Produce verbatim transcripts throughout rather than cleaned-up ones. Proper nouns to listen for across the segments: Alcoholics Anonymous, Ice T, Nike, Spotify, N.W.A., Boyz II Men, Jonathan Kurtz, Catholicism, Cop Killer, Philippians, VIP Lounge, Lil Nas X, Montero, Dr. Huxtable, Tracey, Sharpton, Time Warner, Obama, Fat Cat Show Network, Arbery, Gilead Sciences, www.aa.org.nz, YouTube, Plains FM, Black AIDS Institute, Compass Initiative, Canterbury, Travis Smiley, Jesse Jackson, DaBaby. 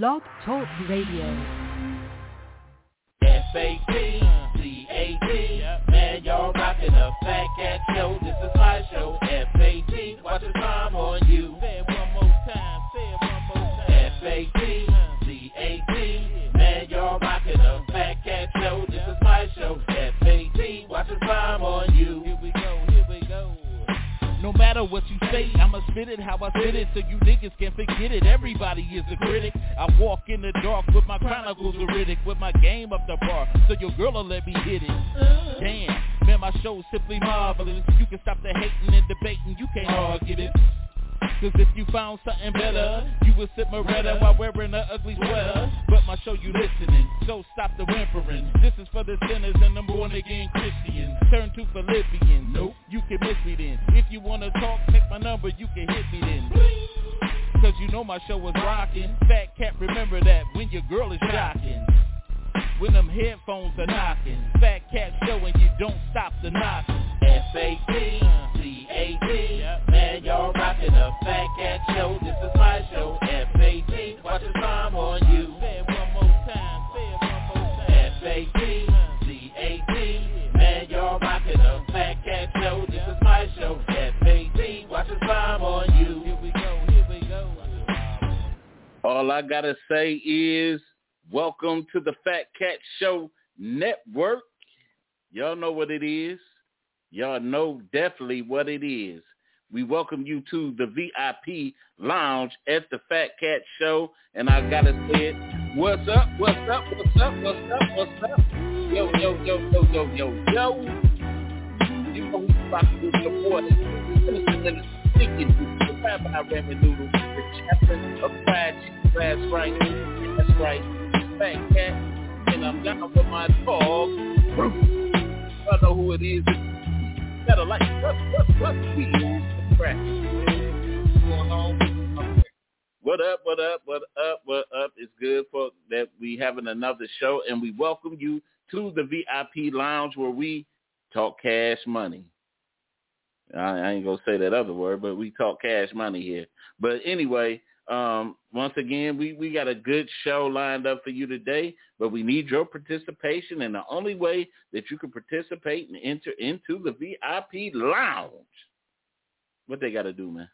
Blog Talk Radio. F A T, C A T, man, y'all rockin' a Fat Cat Show. This is my show. F A T, watch the time on you. Say it one more time, say it one more time. F A T, C A T, man, y'all rockin' a Fat Cat Show. This is my show. F A T, watch the time on you. Here we go, here we go. No matter what you say, I'ma spit it how I spit it, so you niggas can't forget it. Everybody is a critic. I walk in the dark with my chronicles of Riddick, with my game up the bar, so your girl'll let me hit it. Damn, man, my show's simply marvelous. You can stop the hating and debating, you can't argue this. Cause if you found something better, you would sip Moretta while wearing an ugly sweater. But my show you listening, so stop the whimpering. This is for the sinners and the born again Christians. Turn to Philippians, nope, you can miss me then. If you wanna talk, take my number, you can hit me then. Cause you know my show was rockin'. Fat Cat, remember that when your girl is shocking. When them headphones are knocking, Fat Cat showing you don't stop the knocking. F A T, C A T, man, y'all rockin' a Fat Cat Show. This is my show. F A T, watch the time on you. Say it one more time, say it one more time. F A T, C A T, man, y'all rockin' a Fat Cat Show. This is my show. F A T, watch the time on you. Here we go, here we go. All I gotta say is, welcome to the Fat Cat Show Network. Y'all know what it is. Y'all know definitely what it is. We welcome you to the V I P Lounge at the Fat Cat Show. And I gotta say it. What's up? What's up? What's up? What's up? What's up? Yo, yo, yo, yo, yo, yo, yo. You know who's about to do the morning. Minister speaking to the Rabbi Ramen Noodle, the chaplain of fried chicken. That's right. That's right. Fat Cat, and I'm down with my dog. I know who it is. Better like what, what, what? We use the crack. What's going on? Okay. What up? What up? What up? What up? It's good for that we having another show, and we welcome you to the V I P Lounge where we talk cash money. I, I ain't gonna say that other word, but we talk cash money here. But anyway. Um, once again, we, we got a good show lined up for you today, but we need your participation. And the only way that you can participate and enter into the V I P Lounge, what they got to do, man?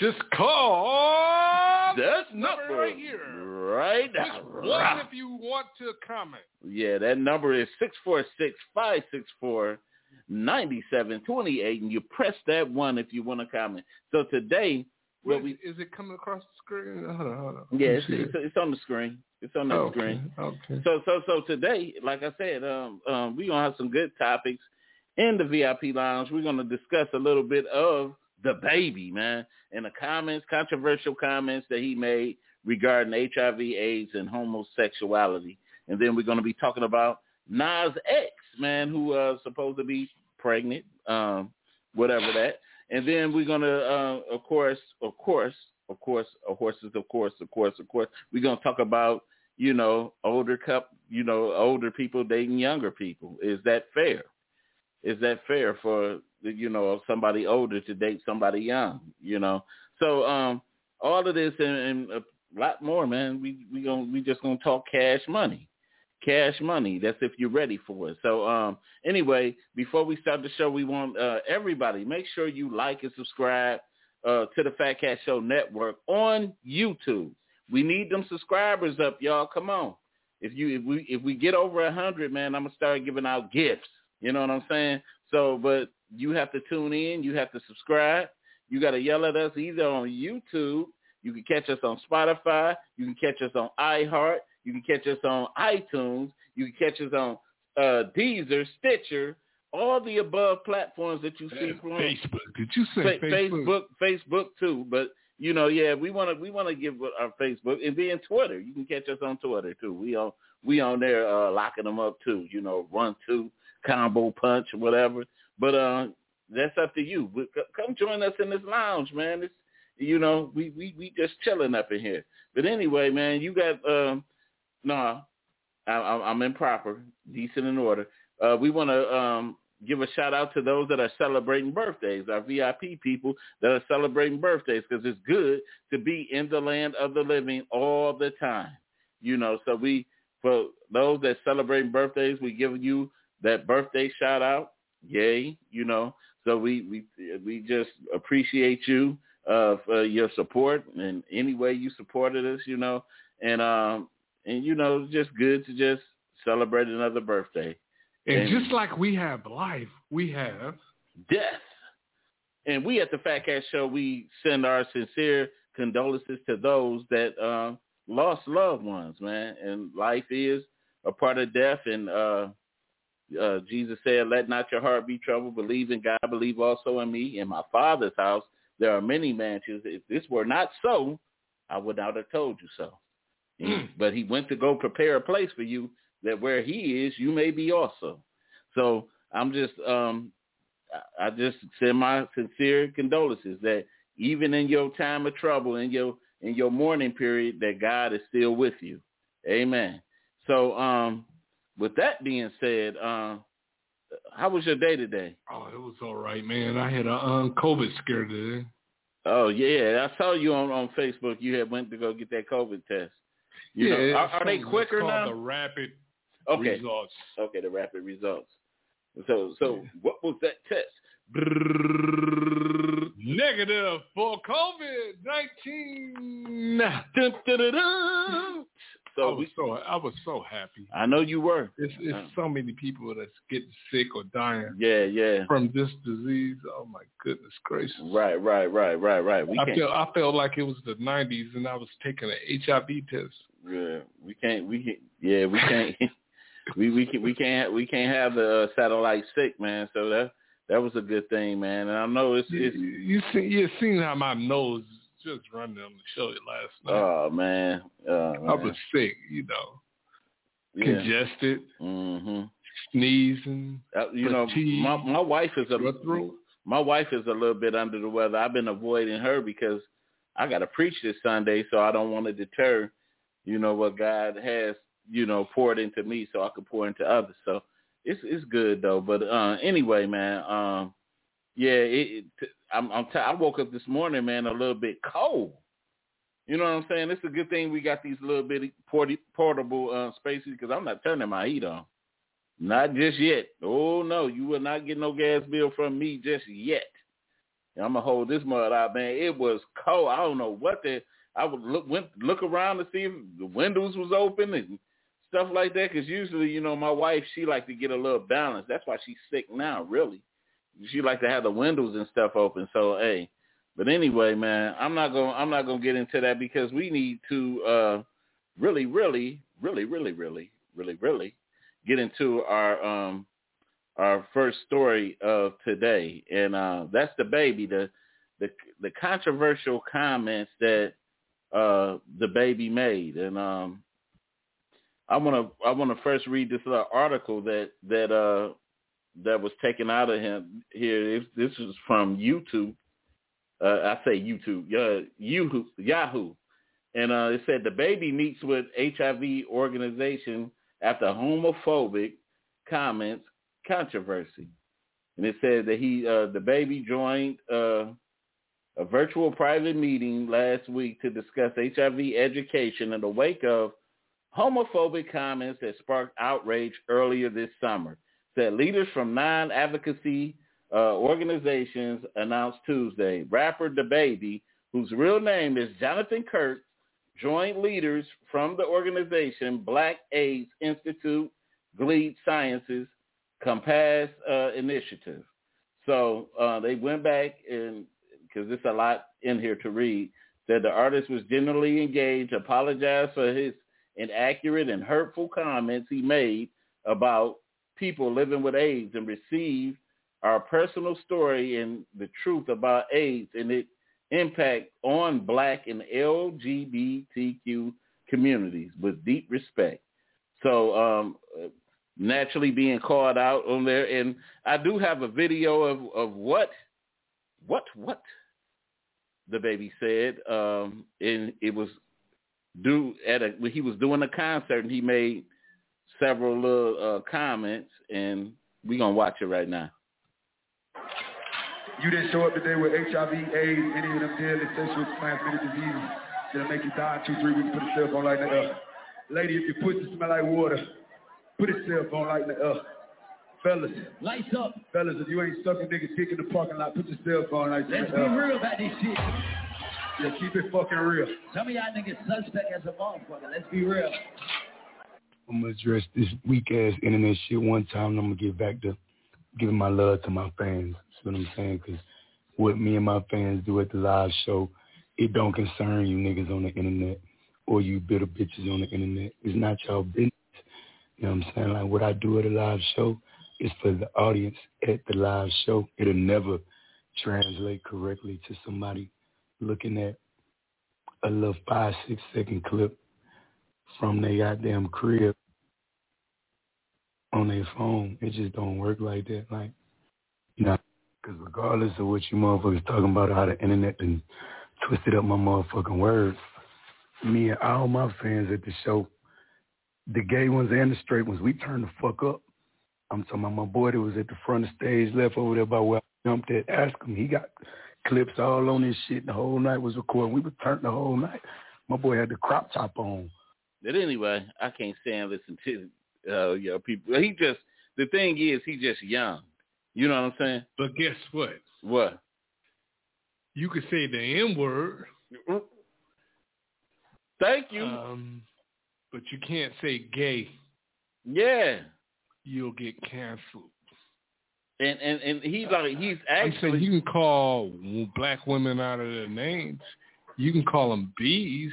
Just call this number right here. Right now. Just one if you want to comment. Yeah, that number is six four six, five six four, nine seven two eight, and you press that one if you want to comment. So today... Well, we, is it coming across the screen? Hold on, hold on. Yeah, it's, it's, it's on the screen. It's on the okay, screen. Okay. So, so, so today, like I said, um, um, we're gonna have some good topics in the V I P Lounge. We're gonna discuss a little bit of DaBaby, man, and the comments, controversial comments that he made regarding H I V/AIDS and homosexuality. And then we're gonna be talking about Nas X, man, who uh, supposed to be pregnant, um, whatever that. And then we're going to, uh, of course, of course, of course, of horses, of course, of course, of course, we're going to talk about, you know, older cup, you know, older people dating younger people. Is that fair? Is that fair for, you know, somebody older to date somebody young, you know? So um, all of this and, and a lot more, man, we we gonna, we just going to talk cash money. Cash money. That's if you're ready for it. So um, anyway, before we start the show, we want uh, everybody, make sure you like and subscribe uh, to the Fat Cat Show Network on YouTube. We need them subscribers up, y'all. Come on. If you if we if we get over one hundred, man, I'm going to start giving out gifts. You know what I'm saying? So, but you have to tune in. You have to subscribe. You got to yell at us either on YouTube. You can catch us on Spotify. You can catch us on iHeart. You can catch us on iTunes. You can catch us on uh, Deezer, Stitcher, all the above platforms that you see. From Facebook. Did you say Fa- Facebook? Facebook? Facebook too, but you know, yeah, we want to we want to give our Facebook and then Twitter. You can catch us on Twitter too. We on we on there uh, locking them up too. You know, run two combo punch or whatever. But uh, that's up to you. Come join us in this lounge, man. It's you know we we we just chilling up in here. But anyway, man, you got. Um, No, I, I'm improper, decent in order. Uh, we want to um, give a shout out to those that are celebrating birthdays, our V I P people that are celebrating birthdays, because it's good to be in the land of the living all the time. You know, so we, for those that celebrate birthdays, we give you that birthday shout out. Yay. You know, so we, we, we just appreciate you uh, for your support and any way you supported us, you know, and, um, and, you know, it's just good to just celebrate another birthday. And, and just like we have life, we have death. And we at the Fat Cat Show, we send our sincere condolences to those that uh, lost loved ones, man. And life is a part of death. And uh, uh, Jesus said, let not your heart be troubled. Believe in God. Believe also in me. In my Father's house, there are many mansions. If this were not so, I would not have told you so. Mm. But he went to go prepare a place for you, that where he is, you may be also. So I'm just, um, I just send my sincere condolences that even in your time of trouble, in your in your mourning period, that God is still with you. Amen. So um, with that being said, uh, how was your day today? Oh, it was all right, man. I had a um, COVID scare today. Oh, yeah. I saw you on, on Facebook. You had went to go get that COVID test. You yeah, know, are, are they quicker now? It's called the rapid Okay. results. Okay, the rapid results. So, so yeah. What was that test? Negative for COVID nineteen. Dun, dun, dun, dun. So I was we, so I was so happy. I know you were. It's, it's uh, so many people that's getting sick or dying. Yeah, yeah. From this disease. Oh my goodness gracious. Right, right, right, right, right. We I can't. feel I felt like it was the nineties and I was taking an H I V test. Yeah, we can't. We can't. Yeah, we can't. we we can, we can't we can't have the satellite sick, man. So that that was a good thing, man. And I know it's it's you, you see you seen how my nose is just running on the show last night. Oh man, oh, man. I was sick, you know, yeah. congested, mm-hmm. sneezing. Uh, you fatigue, know, my my wife is a throat. my wife is a little bit under the weather. I've been avoiding her because I got to preach this Sunday, so I don't want to deter, you know, what God has, you know, poured into me, so I could pour into others. So it's it's good though. But uh, anyway, man, um, yeah, it. it I'm, I'm t- I woke up this morning, man, a little bit cold. You know what I'm saying? It's a good thing we got these little bitty porty, portable uh, spaces, because I'm not turning my heat on. Not just yet. Oh, no, you will not get no gas bill from me just yet. I'm going to hold this mud out, man. It was cold. I don't know what the – I would look went, look around to see if the windows was open and stuff like that, because usually, you know, my wife, she like to get a little balance. That's why she's sick now, really. She like to have the windows and stuff open. So, hey, but anyway, man, I'm not going I'm not going to get into that, because we need to uh, really, really, really, really, really, really, really get into our um, our first story of today. And uh, that's DaBaby, the, the, the controversial comments that uh, DaBaby made. And um, I want to I want to first read this little article that that uh, that was taken out of him here. This is from YouTube. Uh, I say YouTube, uh, Yahoo, Yahoo. And uh, it said DaBaby meets with H I V organization after homophobic comments controversy. And it said that he, uh, DaBaby joined uh, a virtual private meeting last week to discuss H I V education in the wake of homophobic comments that sparked outrage earlier this summer. That leaders from nine advocacy uh, organizations announced Tuesday. Rapper DaBaby, whose real name is Jonathan Kurtz, joined leaders from the organization Black AIDS Institute, Gilead Sciences, Compass uh, Initiative. So uh, they went back, and because there's a lot in here to read, said the artist was genuinely engaged, apologized for his inaccurate and hurtful comments he made about people living with AIDS, and receive our personal story and the truth about AIDS and its impact on Black and L G B T Q communities with deep respect. So um, naturally being called out on there. And I do have a video of, of what, what, what DaBaby said. Um, and it was due at a, he was doing a concert, and he made several little uh, comments, and We gonna watch it right now. You didn't show up today with H I V, AIDS, any of them deadly sexually transmitted diseases that'll make you die in two, three weeks. Put a cell phone like that up. Lady, if your pussy smell like water, put a cell phone like that up. Fellas, lights up. Fellas, if you ain't sucking niggas dick in the parking lot, put your cell phone like that up. Let's be real about this shit. Yeah, keep it fucking real. Some of y'all niggas suspect as a motherfucker. Let's be real. I'm going to address this weak-ass internet shit one time, and I'm going to get back to giving my love to my fans. See what I'm saying? Because what me and my fans do at the live show, it don't concern you niggas on the internet or you bitter bitches on the internet. It's not y'all business. You know what I'm saying? Like, what I do at a live show is for the audience at the live show. It'll never translate correctly to somebody looking at a little five, six-second clip from their goddamn crib on their phone. It just don't work like that. Like, you know, because regardless of what you motherfuckers talking about, how the internet done twisted up my motherfucking words, me and all my fans at the show, the gay ones and the straight ones, we turned the fuck up. I'm talking about my boy that was at the front of the stage left over there by where I jumped at. Ask him. He got clips all on his shit. The whole night was recording. We were turned the whole night. My boy had the crop top on. But anyway, I can't stand listening to uh, you know, people. He just, the thing is, he just young. You know what I'm saying? But guess what? What? You could say the N-word. Thank you. Um, but you can't say gay. Yeah. You'll get canceled. And and, and he's like, he's actually. I'm saying you can call black women out of their names. You can call them bees.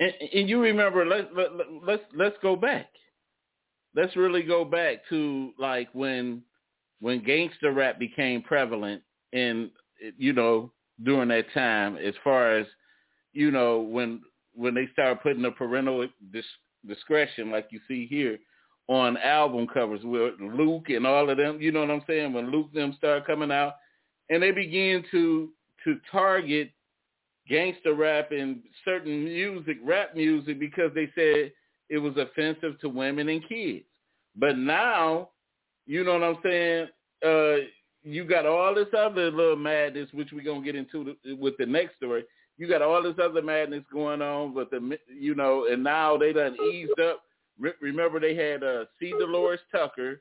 And, and you remember, let's let, let's let's go back. Let's really go back to like when when gangster rap became prevalent, and you know during that time, as far as you know when when they started putting the parental dis- discretion, like you see here on album covers with Luke and all of them. You know what I'm saying? When Luke them started coming out, and they began to to target gangster rap and certain music, rap music, because they said it was offensive to women and kids. But now, you know what I'm saying, uh, you got all this other little madness, which we're going to get into the, with the next story. You got all this other madness going on, with the, you know, and now they done eased up. Re- remember they had uh, C. Dolores Tucker.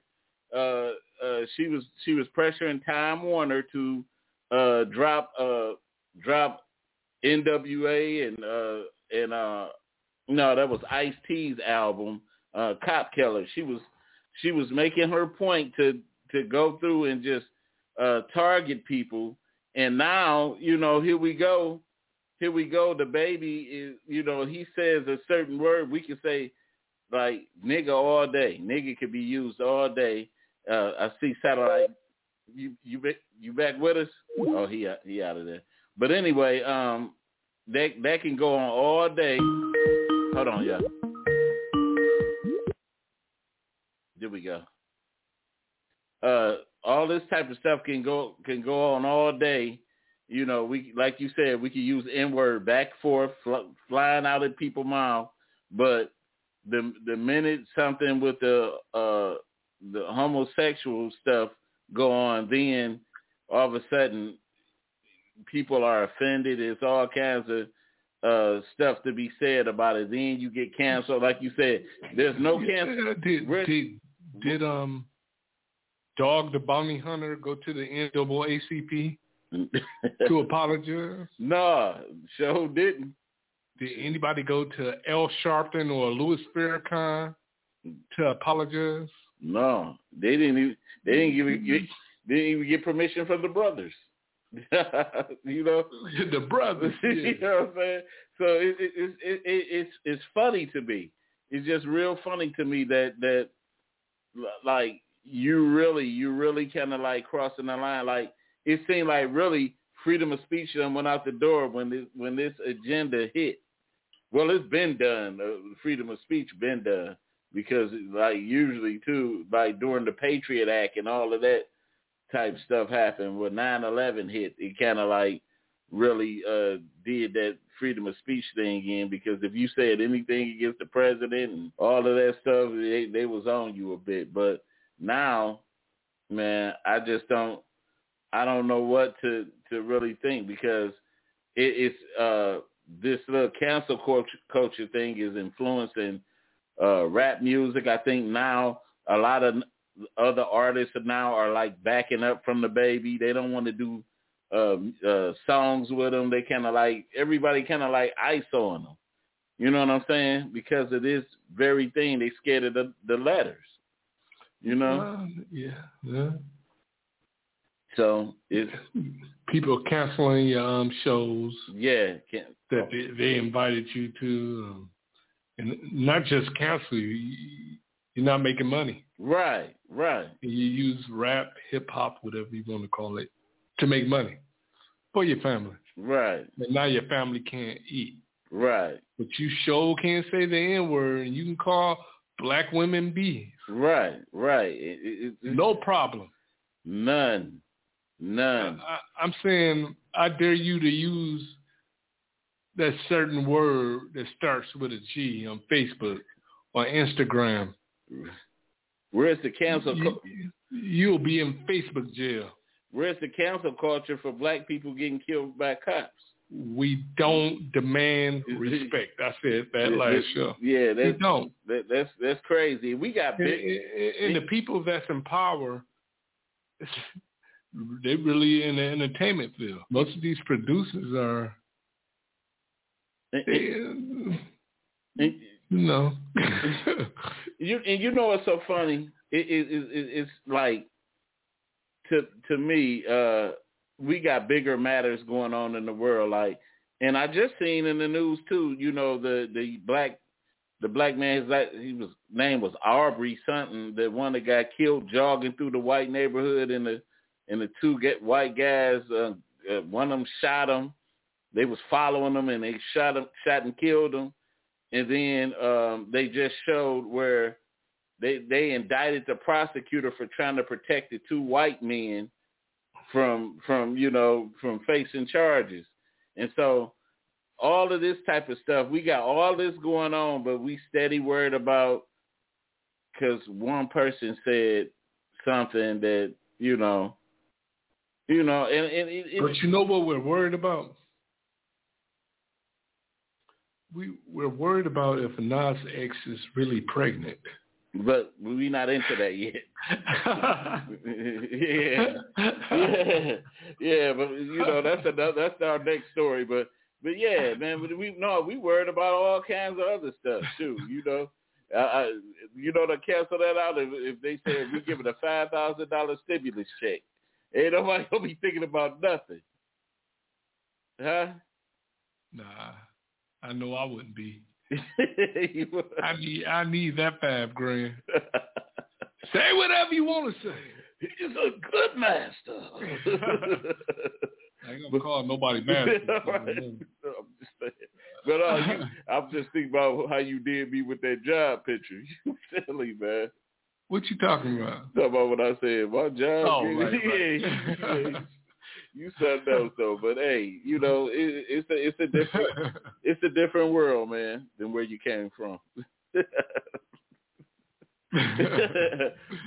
Uh, uh, she was she was pressuring Time Warner to uh, drop uh, drop. N W A and uh, and uh, no, that was Ice T's album, uh, Cop Killer. She was she was making her point to, to go through and just uh, target people. And now you know here we go, here we go. DaBaby is, you know, he says a certain word. We can say like nigga all day. Nigga could be used all day. Uh, I see satellite. You you you back with us? Oh, he he out of there. But anyway, um, that that can go on all day. Hold on, y'all. There we go. Uh, all this type of stuff can go can go on all day. You know, we like you said, we can use N-word back forth, fl- flying out at people's mouth. But the the minute something with the uh, the homosexual stuff go on, then all of a sudden people are offended. It's all kinds of uh, stuff to be said about it. Then you get canceled, like you said. There's no cancel. Yeah, did, did did um Dog the Bounty Hunter go to the N double A C P to apologize? No, sure didn't. Did anybody go to L. Sharpton or Louis Farrakhan to apologize? No, they didn't. Even, they didn't give. They didn't even get permission from the brothers. You know the brothers. Yeah. You know what I'm saying? So it, it, it, it, it's it's funny to me. It's just real funny to me that that like you really you really kind of like crossing the line. Like it seemed like really freedom of speech done went out the door when this when this agenda hit. Well, it's been done. Uh, freedom of speech been done because like usually too like during the Patriot Act and all of that type stuff happened. When nine eleven hit, it kind of like really uh, did that freedom of speech thing again, because if you said anything against the president and all of that stuff, they, they was on you a bit. But now, man, I just don't, I don't know what to, to really think, because it, it's uh, this little cancel culture, culture thing is influencing uh, rap music. I think now a lot of other artists now are like backing up from DaBaby. They don't want to do uh, uh, songs with them. They kind of like, everybody kind of like ice on them. You know what I'm saying? Because of this very thing, they scared of the, the letters. You know? Uh, yeah, yeah. So it's people canceling um, shows. Yeah, can- that they, they invited you to, um, and not just cancel you. You're not making money. Right, right. And you use rap, hip hop, whatever you want to call it, to make money for your family. Right. And now your family can't eat. Right. But you sure can't say the N word, and you can call black women B. Right, right. It, it, it, no problem. None. None. I, I, I'm saying I dare you to use that certain word that starts with a G on Facebook or Instagram. Where's the cancel? You, co- you'll be in Facebook jail. Where's the cancel culture for black people getting killed by cops? We don't demand respect. I said that last show. Yeah, that's, we don't. That, that's that's crazy. We got big, and, and, and the people that's in power, they really in the entertainment field. Most of these producers are, they, and, and, you know, you and you know what's so funny? It, it, it, it's like to to me. Uh, we got bigger matters going on in the world. Like, and I just seen in the news too, you know, the, the black, the black man, his he was, name was Arbery something, the one that got killed jogging through the white neighborhood, and the, and the two get white guys, uh, uh, one of them shot him. They was following him and they shot him, shot and killed him. And then um, they just showed where they, they indicted the prosecutor for trying to protect the two white men from from you know from facing charges. And so all of this type of stuff, we got all this going on, but we steady worried about, because one person said something that you know you know and, and it, it, but you know what we're worried about? We we're worried about if Nas X is really pregnant. But we're not into that yet. yeah. yeah, yeah, but you know that's another, that's our next story. But but yeah, man, but we no, we worried about all kinds of other stuff too. You know, I, I, you know to cancel that out if, if they said we give it a five thousand dollar stimulus check, ain't nobody gonna be thinking about nothing, huh? Nah, I know I wouldn't be. I need I need that five grand. Say whatever you want to say. He's a good master. I ain't gonna call nobody master. Right. I'm just saying. But uh, you, I'm just thinking about how you did me with that job picture. You silly man. What you talking about? Talking about what I said. My job. Oh, right, right. Yeah. You said no, though, but hey, you know it, it's a it's a different it's a different world, man, than where you came from.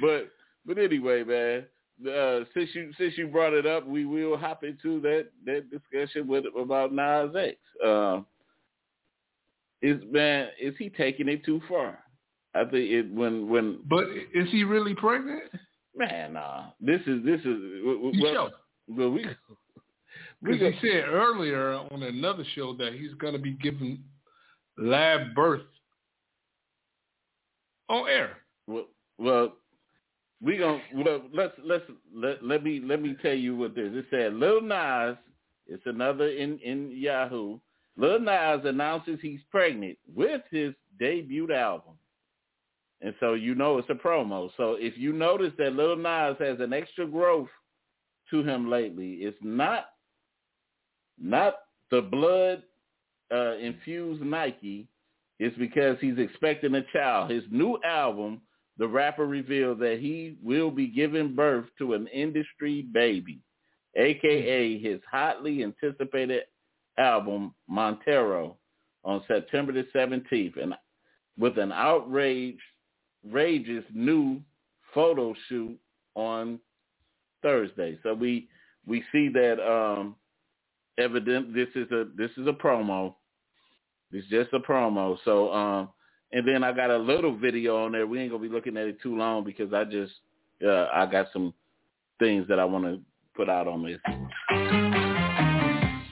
but but anyway, man, uh, since you since you brought it up, we will hop into that that discussion with about Nas X. Uh, is man is he taking it too far? I think it when when. But is he really pregnant? Man, nah. This is this is. You well, sure? But we, because he said earlier on another show that he's going to be giving live birth on air. Well, well we gonna well, let's let's let, let me let me tell you what this. It said Lil Nas. It's another in in Yahoo. Lil Nas announces he's pregnant with his debut album, and so you know it's a promo. So if you notice that Lil Nas has an extra growth to him lately, it's not not the blood uh, infused Nike. It's because he's expecting a child. His new album, the rapper revealed that he will be giving birth to an industry baby, aka his hotly anticipated album Montero, on September the seventeenth, and with an outrageous new photo shoot on Thursday. So we we see that um, evident. This is a this is a promo. It's just a promo. So um, and then I got a little video on there. We ain't gonna be looking at it too long because I just uh, I got some things that I want to put out on this.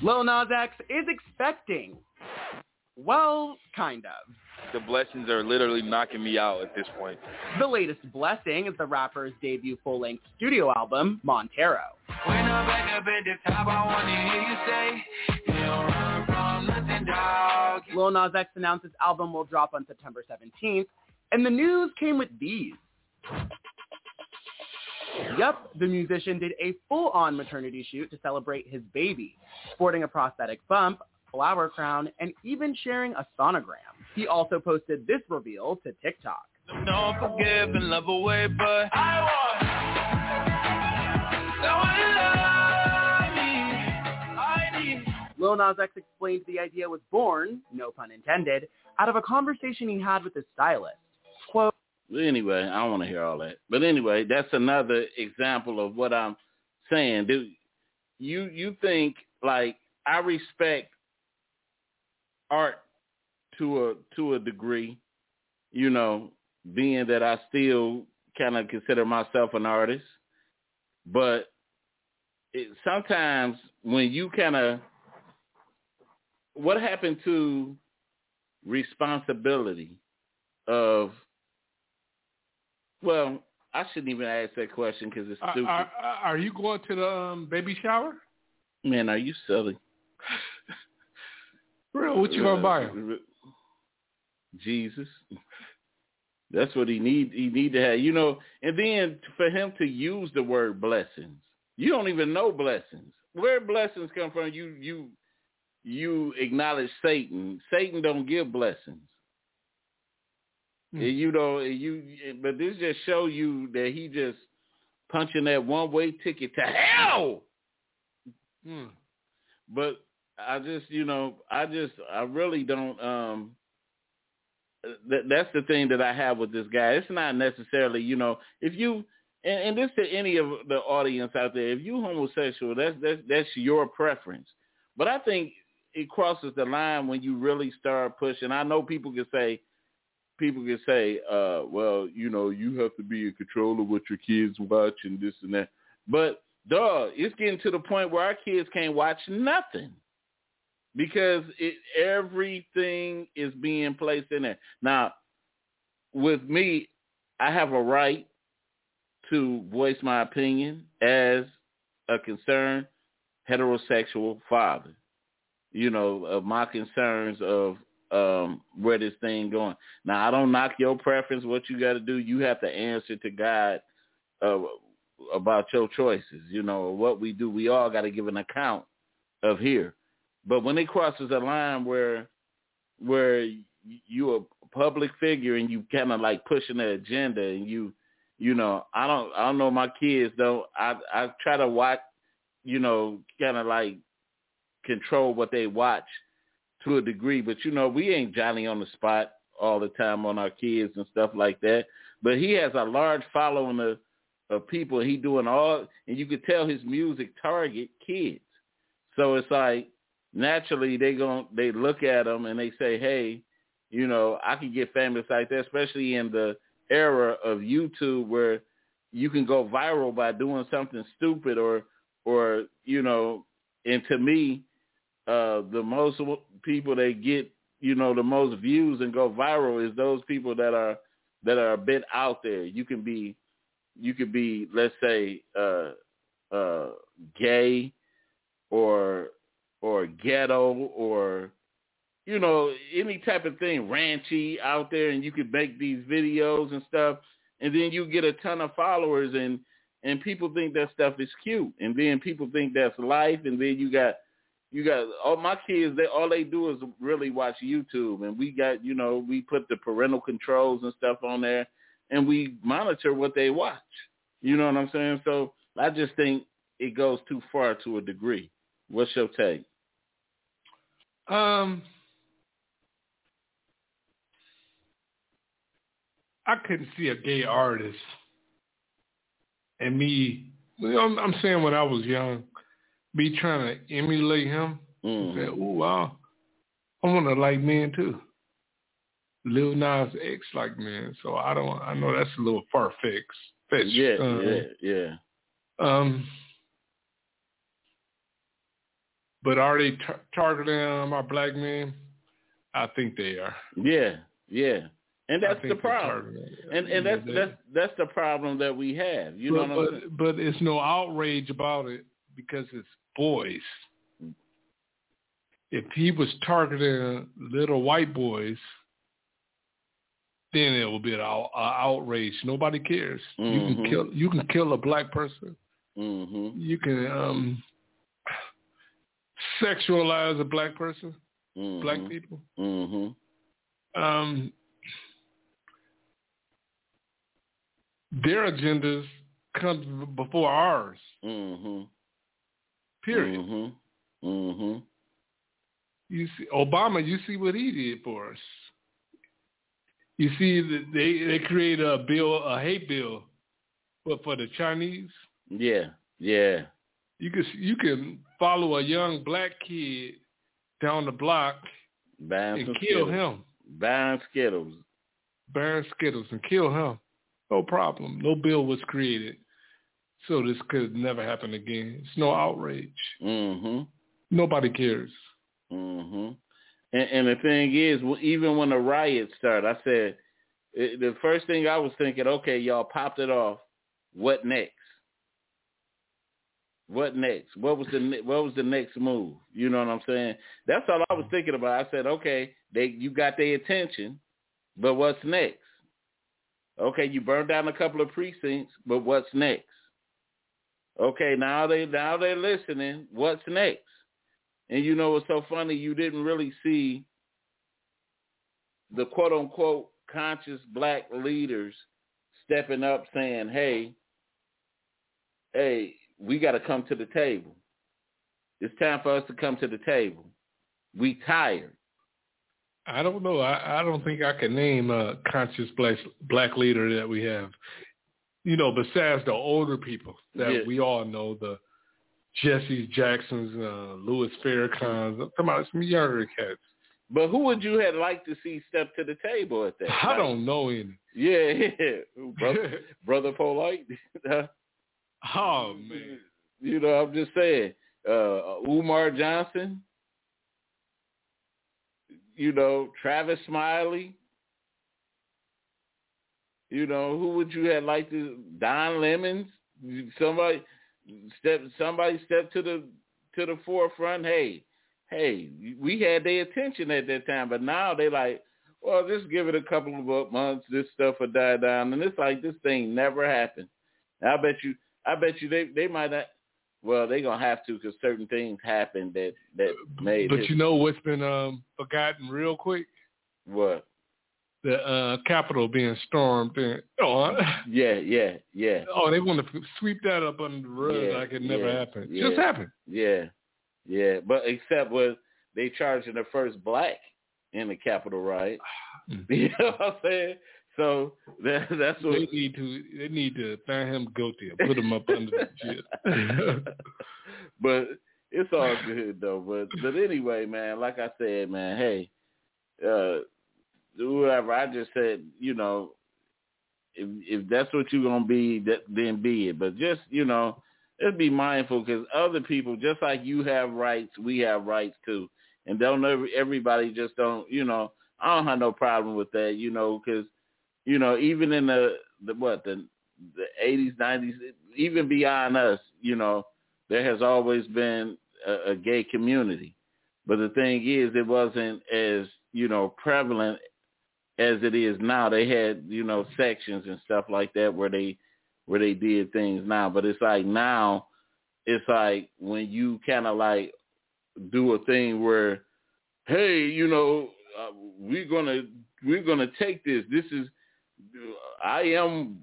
Lil Nas X is expecting. Well, kind of. The blessings are literally knocking me out at this point. The latest blessing is the rapper's debut full-length studio album, Montero. When I'm back up at the top, I want to hear you say, you don't run from nothing, dog. Lil Nas X announced his album will drop on September seventeenth, and the news came with these. Yep, the musician did a full-on maternity shoot to celebrate his baby, sporting a prosthetic bump, flower crown, and even sharing a sonogram. He also posted this reveal to TikTok. Don't forgive and love away, but I want someone to love me. I need. Lil Nas X explained the idea was born, no pun intended, out of a conversation he had with his stylist. Quote, anyway, I don't want to hear all that. But anyway, that's another example of what I'm saying. Dude, you, you think, like, I respect art to a to a degree, you know, being that I still kind of consider myself an artist, but it, sometimes when you kind of, what happened to responsibility of, well, I shouldn't even ask that question because it's stupid. Are, are, are you going to the um, baby shower? Man, are you silly? Real, what you gonna buy him? Jesus, that's what he need. He need to have, you know. And then for him to use the word blessings, you don't even know blessings. Where blessings come from? You you you acknowledge Satan. Satan don't give blessings. Mm. And you know, and you. But this just show you that he just punching that one way ticket to hell. Mm. But. I just, you know, I just, I really don't, um, th- that's the thing that I have with this guy. It's not necessarily, you know, if you, and, and this to any of the audience out there, if you homosexual, that's, that's, that's your preference. But I think it crosses the line when you really start pushing. I know people can say, people can say, uh, well, you know, you have to be in control of what your kids watch and this and that. But, duh, it's getting to the point where our kids can't watch nothing. Because it, everything is being placed in there. Now, with me, I have a right to voice my opinion as a concerned heterosexual father, you know, of my concerns of um, where this thing going. Now, I don't knock your preference, what you got to do. You have to answer to God uh, about your choices, you know, what we do. We all got to give an account of here. But when it crosses a line where where you're a public figure and you kind of like pushing the agenda and you, you know, I don't I don't know my kids though. I I try to watch, you know, kind of like control what they watch to a degree. But, you know, we ain't Johnny on the spot all the time on our kids and stuff like that. But he has a large following of, of people. He doing all, and you could tell his music target kids. So it's like, naturally, they gon' they look at them and they say, hey, you know, I can get famous like that, especially in the era of YouTube where you can go viral by doing something stupid or, or you know, and to me, uh, the most people that get, you know, the most views and go viral is those people that are that are a bit out there. You can be, you could be, let's say, uh, uh, gay or or ghetto or, you know, any type of thing, ranchy out there, and you could make these videos and stuff, and then you get a ton of followers, and, and people think that stuff is cute, and then people think that's life, and then you got, you got, all my kids, they all they do is really watch YouTube, and we got, you know, we put the parental controls and stuff on there, and we monitor what they watch. You know what I'm saying? So I just think it goes too far to a degree. What's your take? Um, I couldn't see a gay artist and me, you know, I'm, I'm saying when I was young, me trying to emulate him, mm-hmm. I said, ooh, wow, I want to like men too. Lil Nas X like men, so I don't, I know that's a little far-fetched. Fetched, yeah, um, yeah, yeah. Um, but are they tar- targeting um, our black men? I think they are. Yeah, yeah. And that's the problem. And and that's that's that's the problem that we have. You know what I'm saying? But it's no outrage about it because it's boys. If he was targeting little white boys, then it will be an out, uh, outrage. Nobody cares. Mm-hmm. You can kill you can kill a black person. Mm-hmm. You can um, sexualize a black person, mm-hmm. black people. Mm-hmm. Um. Their agendas come before ours. Mm-hmm. Period. Mm-hmm. Mm-hmm. You see, Obama, you see what he did for us. You see, that they they created a bill, a hate bill, but for the Chinese. Yeah, yeah. You can you can follow a young black kid down the block Buying and kill Skittles. him. Buying Skittles. Buying Skittles and kill him. No problem. No bill was created. So this could never happen again. It's no outrage. Mm-hmm. Nobody cares. Mm-hmm. And, and the thing is, even when the riots started, I said, it, the first thing I was thinking, okay, y'all popped it off. What next? What next? What was the what was the next move? You know what I'm saying? That's all I was thinking about. I said, okay, they you got their attention, but what's next? Okay, you burned down a couple of precincts, but what's next? Okay, now they now they're listening. What's next? And you know what's so funny? You didn't really see the quote unquote conscious black leaders stepping up saying, "Hey, hey, we got to come to the table. It's time for us to come to the table. We tired." I don't know. I, I don't think I can name a conscious black black leader that we have, you know, besides the older people that yeah. we all know, the Jesse Jacksons, uh, Louis Farrakhan's, come on, some younger cats. But who would you have liked to see step to the table at that time? I don't know any. Yeah, yeah. Ooh, brother, brother Polite. Oh, man. You know, I'm just saying, uh, Umar Johnson. You know, Travis Smiley. You know, who would you have liked to? Don Lemon. Somebody step. Somebody step to the to the forefront. Hey, hey, we had their attention at that time, but now they like, well, just give it a couple of months. This stuff will die down, and it's like this thing never happened. And I bet you. I bet you they they might not. Well, they're going to have to because certain things happened that, that made But it. You know what's been um, forgotten real quick? What? The uh, Capitol being stormed. And, oh, yeah, yeah, yeah. Oh, they want to sweep that up under the rug yeah, like it never yeah, happened. Yeah, just happened. Yeah, yeah. But except with they charging the first black in the Capitol riot. You know what I'm saying? So that, that's what they need to. They need to find him guilty and put him up under the jail. But it's all good though. But but anyway, man, like I said, man, hey, uh, whatever. I just said, you know, if if that's what you're gonna be, that, then be it. But just you know, just be mindful because other people, just like you have rights, we have rights too, and don't every, everybody just don't. You know, I don't have no problem with that. You know, because. You know, even in the, the what, the the eighties, nineties, even beyond us, you know, there has always been a, a gay community. But the thing is, it wasn't as, you know, prevalent as it is now. They had, you know, sections and stuff like that where they where they did things now. But it's like now, it's like when you kind of like do a thing where, hey, you know, uh, we're gonna we're gonna take this. This is I am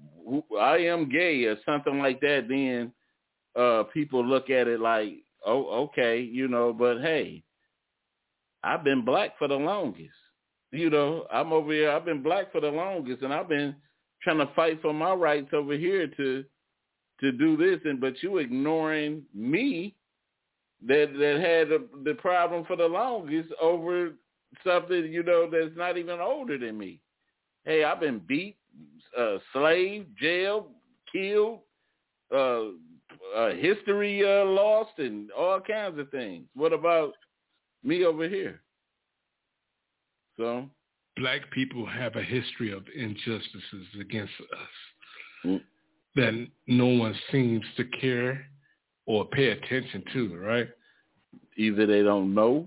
I am gay or something like that, then uh, people look at it like, oh, okay, you know, but hey, I've been black for the longest. You know, I'm over here, I've been black for the longest, and I've been trying to fight for my rights over here to to do this, and but you ignoring me that that had a, the problem for the longest over something, you know, that's not even older than me. Hey, I've been beat, uh, slaved, jailed, killed, uh, uh, history uh, lost, and all kinds of things. What about me over here? So, black people have a history of injustices against us mm. that no one seems to care or pay attention to, right? Either they don't know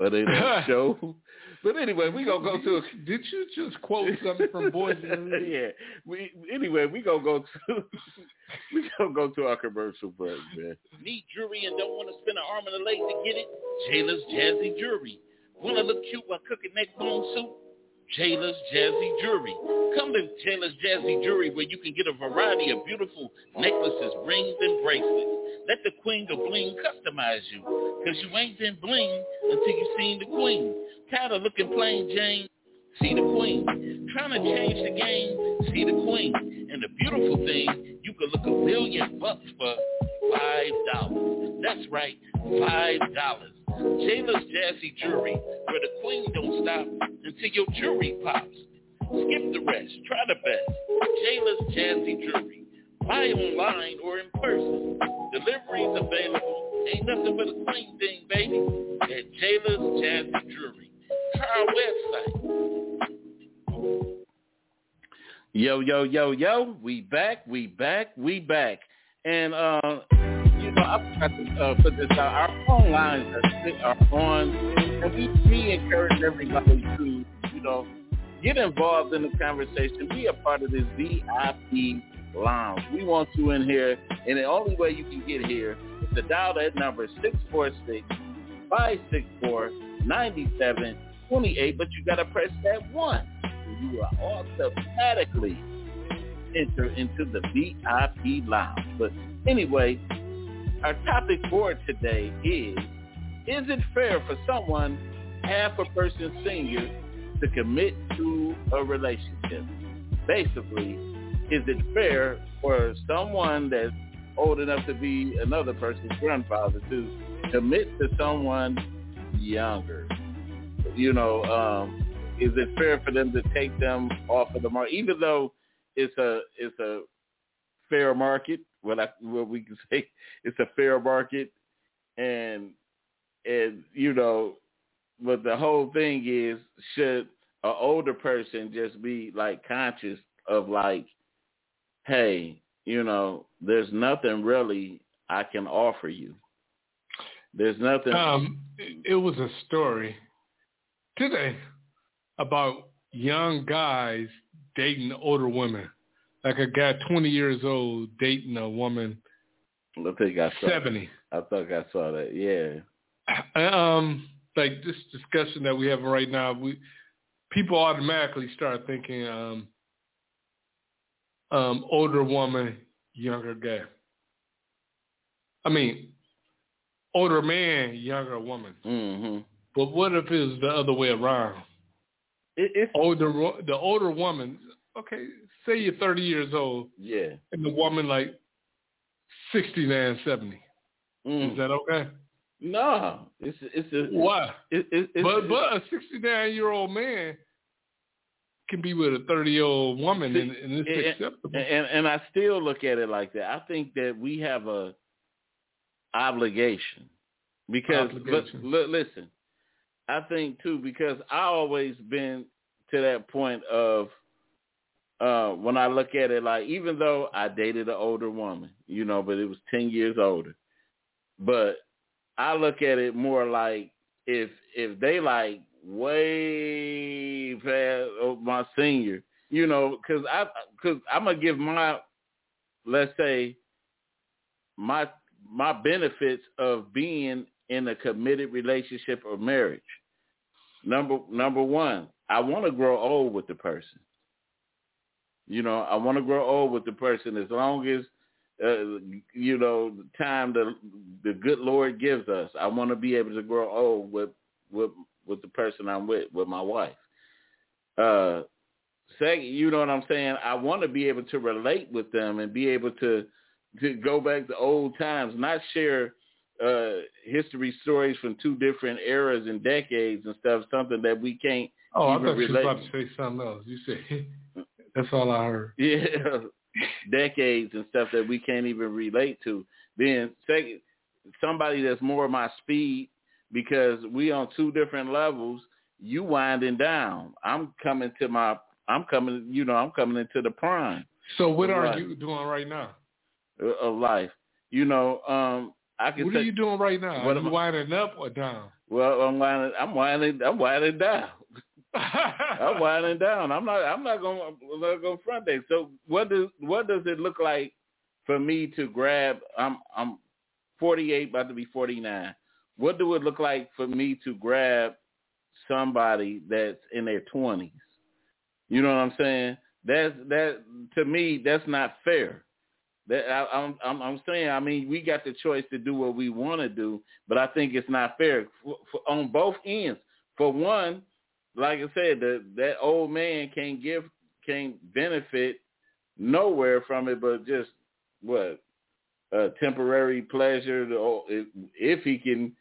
or they don't show. But anyway, we gonna go to. A, did you just quote something from Boyz two Men? Yeah. We anyway, we gonna go to. We gonna go to our commercial break, man. Need jewelry and don't want to spend an arm and a leg to get it? Jayla's Jazzy Jewelry. Want to look cute while cooking neck bone soup? Jayla's Jazzy Jewelry. Come to Jayla's Jazzy Jewelry where you can get a variety of beautiful necklaces, rings, and bracelets. Let the queen of bling customize you, because you ain't been bling until you seen the queen. Tired of looking plain Jane? See the queen. Trying to change the game? See the queen. And the beautiful thing, you can look a million bucks for five dollars. That's right, five dollars. Jayla's Jazzy Jewelry, where the queen don't stop until your jewelry pops. Skip the rest. Try the best. Jayla's Jazzy Jewelry. Buy online or in person. Deliveries available. Ain't nothing but a queen thing, baby. At Jayla's Jazzy Jewelry. Try our website. Yo, yo, yo, yo. We back, we back, we back. And, uh... So I forgot to uh, put this out. Our phone lines are, are on, and we, we encourage everybody to, you know, get involved in the conversation. Be a part of this V I P Lounge. We want you in here, and the only way you can get here is to dial that number six four six, five six four, nine seven two eight, but you got to press that one. So you are automatically enter into the V I P Lounge. But anyway, our topic for today is, is it fair for someone half a person senior to commit to a relationship? Basically, is it fair for someone that's old enough to be another person's grandfather to commit to someone younger? You know, um, is it fair for them to take them off of the market? Even though it's a, it's a fair market, What, I, what we can say, it's a fair market, and, and you know, but the whole thing is, should an older person just be, like, conscious of, like, hey, you know, there's nothing really I can offer you. There's nothing. Um, it was a story today about young guys dating older women. Like a guy twenty years old dating a woman, I think I saw seventy. That. I think I saw that. Yeah. Um, like this discussion that we have right now, we people automatically start thinking, um, um, older woman, younger guy. I mean, older man, younger woman. Mm-hmm. But what if it's the other way around? It, it's older, the older woman. Okay, say you're thirty years old. Yeah. And the woman like sixty-nine, seventy. Mm. Is that okay? No. It's it's a why? It, it, it, but it, but a sixty-nine-year-old man can be with a thirty-year-old woman, and, and it's and, acceptable. And and I still look at it like that. I think that we have a obligation because obligation. L- l- listen, I think too because I always been to that point of. Uh, when I look at it, like, even though I dated an older woman, you know, but it was ten years older. But I look at it more like if if they, like, way past my senior, you know, because I, cause I'm going to give my, let's say, my my benefits of being in a committed relationship or marriage. Number, number one, I want to grow old with the person. You know, I want to grow old with the person as long as, uh, you know, the time the the good Lord gives us. I want to be able to grow old with with with the person I'm with, with my wife. Uh, second, you know what I'm saying? I want to be able to relate with them and be able to to go back to old times, not share uh, history stories from two different eras and decades and stuff, something that we can't oh, even relate. Oh, I thought you were about to say something else. You said, that's all I heard. Yeah, decades and stuff that we can't even relate to. Then second, somebody that's more my speed, because we on two different levels. You winding down. I'm coming to my, I'm coming, you know, I'm coming into the prime. So what are life. you doing right now? Of life. You know, um, I can What say, are you doing right now? What are you winding I, up or down? Well, I'm winding, I'm winding, I'm winding down. I'm winding down. I'm not, I'm not going to front that. So what does, what does it look like for me to grab, I'm, I'm forty-eight, about to be forty-nine. What do it look like for me to grab somebody that's in their twenties? You know what I'm saying? That's that to me. That's not fair. That I, I'm, I'm I'm saying. I mean, we got the choice to do what we want to do, but I think it's not fair for, for, on both ends. For one, like I said, the, that old man can't give, can't benefit nowhere from it, but just what uh, temporary pleasure. To, if, if he can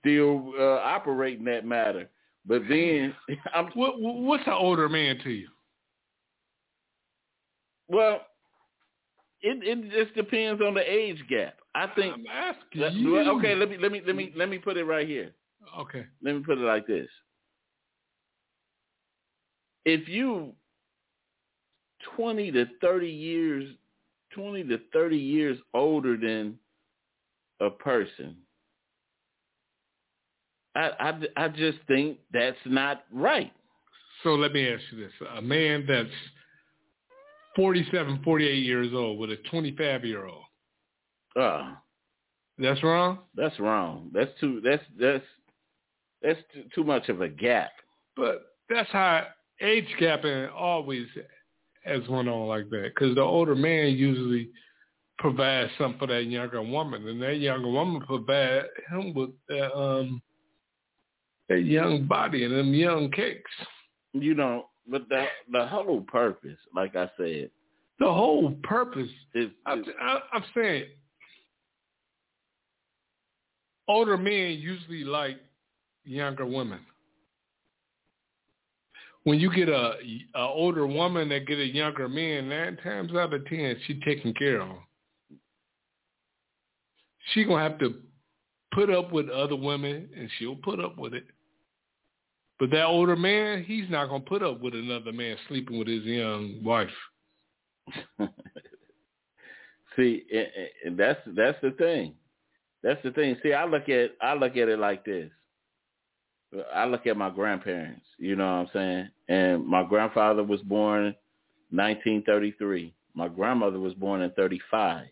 still uh, operate in that matter. But then, I'm, what, what's an older man to you? Well, it it just depends on the age gap. I think. I'm asking let, you. Okay, let me let me let me let me put it right here. Okay. Let me put it like this. If you twenty to thirty years, twenty to thirty years older than a person. I, I, I just think that's not right. So let me ask you this. A man that's forty-seven, forty-eight years old with a twenty-five-year-old. Uh, that's wrong? That's wrong. That's too that's that's that's too, too much of a gap. But that's how age gapping always has went on like that, because the older man usually provides something for that younger woman, and that younger woman provides him with uh, um. that young body and them young kicks. You know, but the the whole purpose, like I said. The whole purpose is... I'm, I'm saying, older men usually like younger women. When you get a, a older woman that get a younger man, nine times out of ten, she taking care of him. She going to have to put up with other women, and she'll put up with it. But that older man, he's not going to put up with another man sleeping with his young wife. See, and that's that's the thing. That's the thing. See, I look at I look at it like this. I look at my grandparents. You know what I'm saying? And my grandfather was born in nineteen thirty-three. My grandmother was born in thirty-five,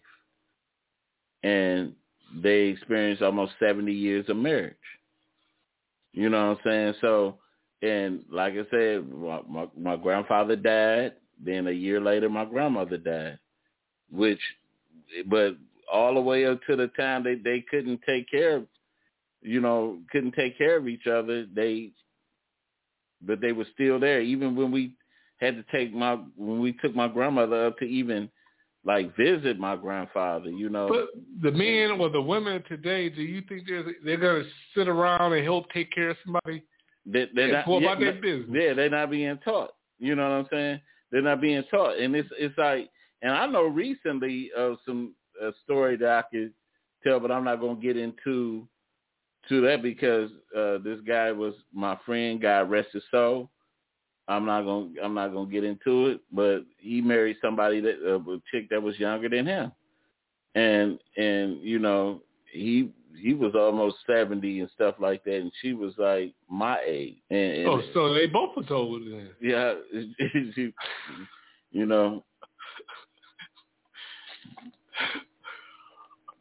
and they experienced almost seventy years of marriage. You know what I'm saying? So, and like I said, my, my, my grandfather died. Then a year later, my grandmother died, which, but all the way up to the time they, they couldn't take care of, you know, couldn't take care of each other. They, but they were still there. Even when we had to take my, when we took my grandmother up to even like visit my grandfather, you know. But the men or the women today, do you think they're they're gonna sit around and help take care of somebody? They, they're not yeah, about their business. Yeah, they're not being taught. You know what I'm saying? They're not being taught, and it's it's like, and I know recently of some a story that I could tell, but I'm not gonna get into to that because uh, this guy was my friend. God rest his soul. I'm not gonna I'm not gonna get into it, but he married somebody that uh, a chick that was younger than him, and and you know he he was almost seventy and stuff like that, and she was like my age. And, and oh, so they both was older than. Yeah, she, you know.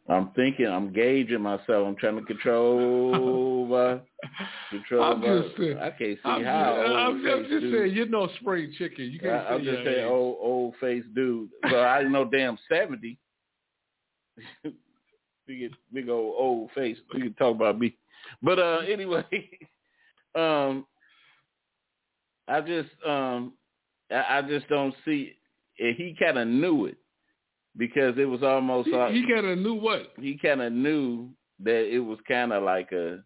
I'm thinking, I'm gauging myself. I'm trying to control my, control I'm my, just saying, I can't see I'm how. Just, I'm just, just saying, you know, spring chicken. You can't I, I'm just saying, old, old face dude. So I didn't know damn seventy. Big old, old face. You can talk about me. But uh, anyway, um, I just, um, I, I just don't see it. He kind of knew it. because it was almost... He, uh, he kind of knew what? He kind of knew that it was kind of like a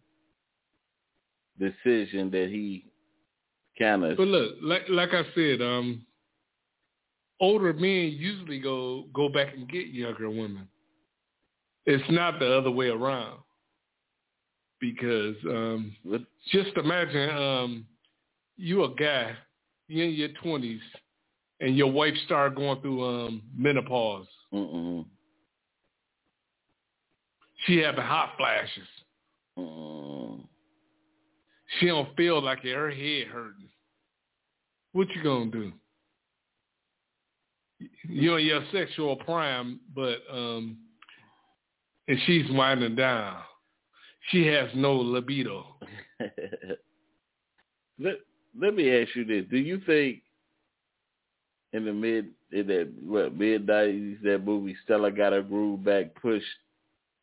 decision that he kind of... But look, like like I said, um, older men usually go, go back and get younger women. It's not the other way around. Because um, just imagine um, you a guy, you're in your twenties, and your wife started going through um, menopause. Mm-mm. She having hot flashes. Mm. She don't feel like it. Her head hurting. What you gonna do? You're in your sexual prime, but um, and she's winding down. She has no libido. let, let me ask you this. Do you think in the mid, in that, what, mid-nineties, that movie Stella Got Her Groove Back pushed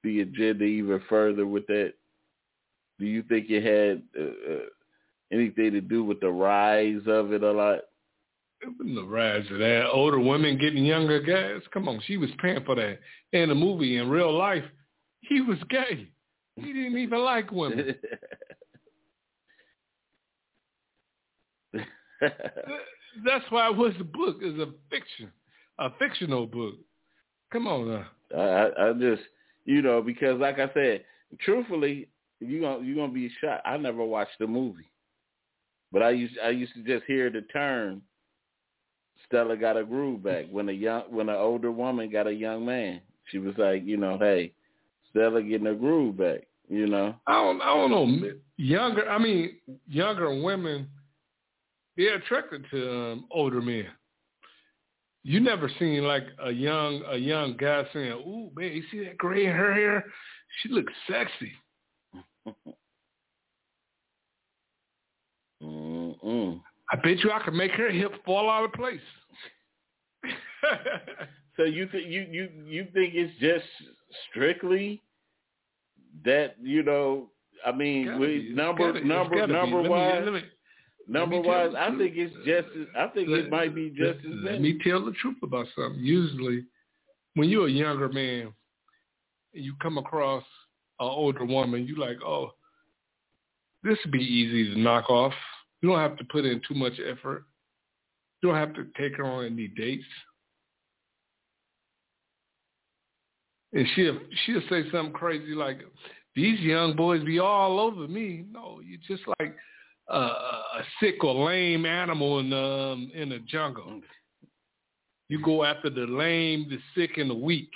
the agenda even further with that? Do you think it had uh, uh, anything to do with the rise of it a lot? It wasn't the rise of that. Older women getting younger guys? Come on, she was paying for that. In the movie, in real life, he was gay. He didn't even like women. That's why it was the book. It's a fiction, a fictional book. Come on now. I, I just, you know, because like I said, truthfully, you gonna you gonna be shocked. I never watched the movie, but I used I used to just hear the term "Stella Got Her Groove Back" when a young when an older woman got a young man. She was like, you know, hey. Stella getting her groove back, you know. I don't, I don't know. Younger, I mean, younger women, they're attracted to um, older men. You never seen like a young, a young guy saying, "Ooh, man, you see that gray hair here? She looks sexy." Mm-mm. I bet you I could make her hip fall out of place. So you think you, you you think it's just strictly that, you know, I mean, we, number gotta, number number be. wise, me, me, number wise, I think it's just I think let, it might be just let, as many. Let me tell the truth about something. Usually, when you're a younger man and you come across an older woman, you like, oh, this would be easy to knock off. You don't have to put in too much effort. You don't have to take her on any dates. And she'll, she'll say something crazy like, these young boys be all over me. No, you're just like a, a sick or lame animal in um in the jungle. You go after the lame, the sick, and the weak,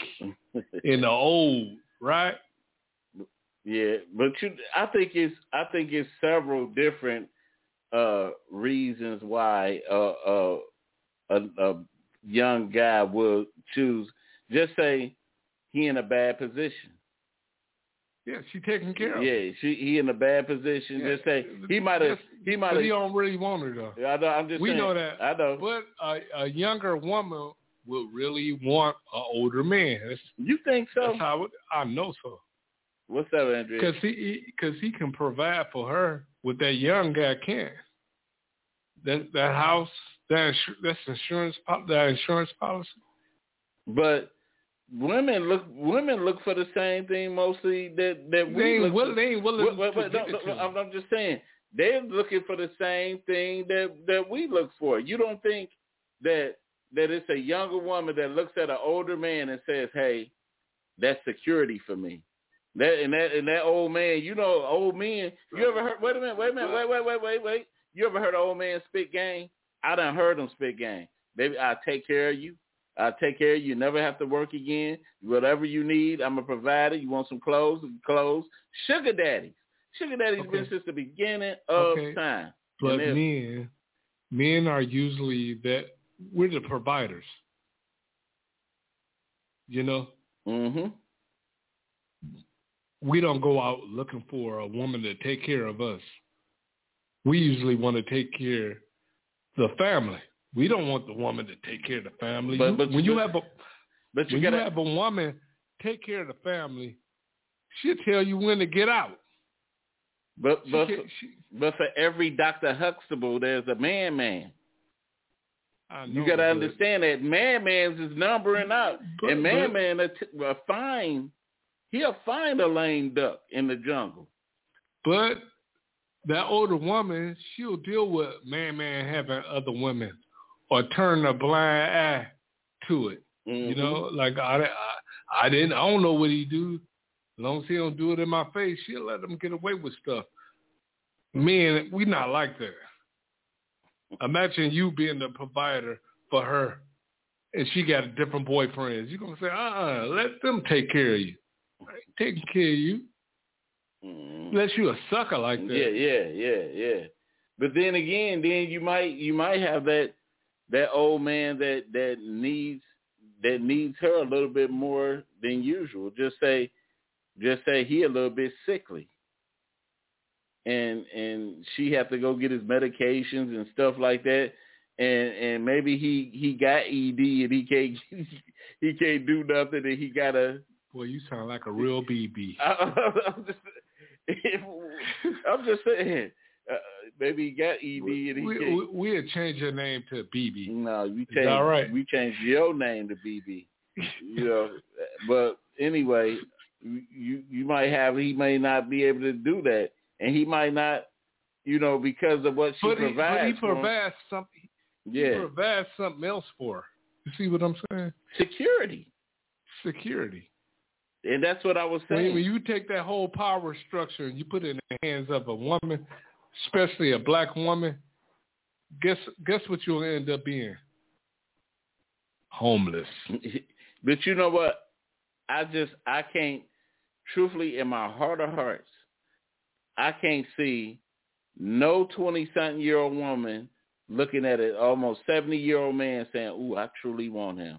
and the old, right? Yeah, but you, I think it's I think it's several different uh, reasons why uh, uh, a, a young guy will choose. Just say. He in a bad position. Yeah, she taking care of. Yeah, she he in a bad position. Yeah. Just say he might have. He might have. He don't really want her though. I know. I'm just. We saying, know that. I know. But a, a younger woman will really want an older man. That's, you think so? That's how it, I know so. What's up, Andrea? Because he because he, he can provide for her what that young guy can. That that house, that that's insurance, that insurance policy. But. Women look. Women look for the same thing mostly that that we look for. They ain't willing to give it to. I'm just saying they're looking for the same thing that, that we look for. You don't think that that it's a younger woman that looks at an older man and says, "Hey, that's security for me." That and that and that old man. You know, old men. You ever heard? Wait a minute. Wait a minute. Wait wait wait wait wait. You ever heard an old man spit game? I done heard him spit game. Baby, I'll take care of you. I'll take care of you. You never have to work again. Whatever you need, I'm a provider. You want some clothes? Clothes. Sugar daddies. Sugar daddies okay. Been since the beginning of okay. time. But men, men are usually that we're the providers. You know. Mhm. We don't go out looking for a woman to take care of us. We usually want to take care of the family. We don't want the woman to take care of the family. But, but, when you but, have a but you, when gotta, you have a woman take care of the family, she'll tell you when to get out. But but, she, but for every Doctor Huxtable, there's a man man. You got to understand that Madman's is numbering out. Good, and Madman will t- find, he'll find a lame duck in the jungle. But that older woman, she'll deal with Madman having other women or turn a blind eye to it. Mm-hmm. You know, like I, I, I didn't, I don't know what he do. As long as he don't do it in my face, she'll let him get away with stuff. Men, we not like that. Imagine you being the provider for her and she got a different boyfriend. You're going to say, uh-uh, let them take care of you. I ain't taking care of you. Mm. Unless you a sucker like that. Yeah, yeah, yeah, yeah. But then again, then you might you might have that that old man that, that needs that needs her a little bit more than usual. Just say just say he a little bit sickly. And and she have to go get his medications and stuff like that, and and maybe he, he got E D and he can't he can't do nothing and he gotta. Boy, you sound like a real B B. I, I'm just I'm just saying, uh, maybe he got E D we, and he we, can't. We, we'll change your name to B B. No, we change. All right. We changed your name to B B. You know, but anyway, you you might have he may not be able to do that. And he might not, you know, because of what she but provides. But he provides for something. Yeah. He provides something else for her. You see what I'm saying? Security. Security. And that's what I was saying. When you take that whole power structure and you put it in the hands of a woman, especially a black woman, guess guess what you'll end up being? Homeless. But you know what? I just, I can't, truthfully, in my heart of hearts, I can't see no twenty-something-year-old woman looking at an almost seventy-year-old man saying, ooh, I truly want him.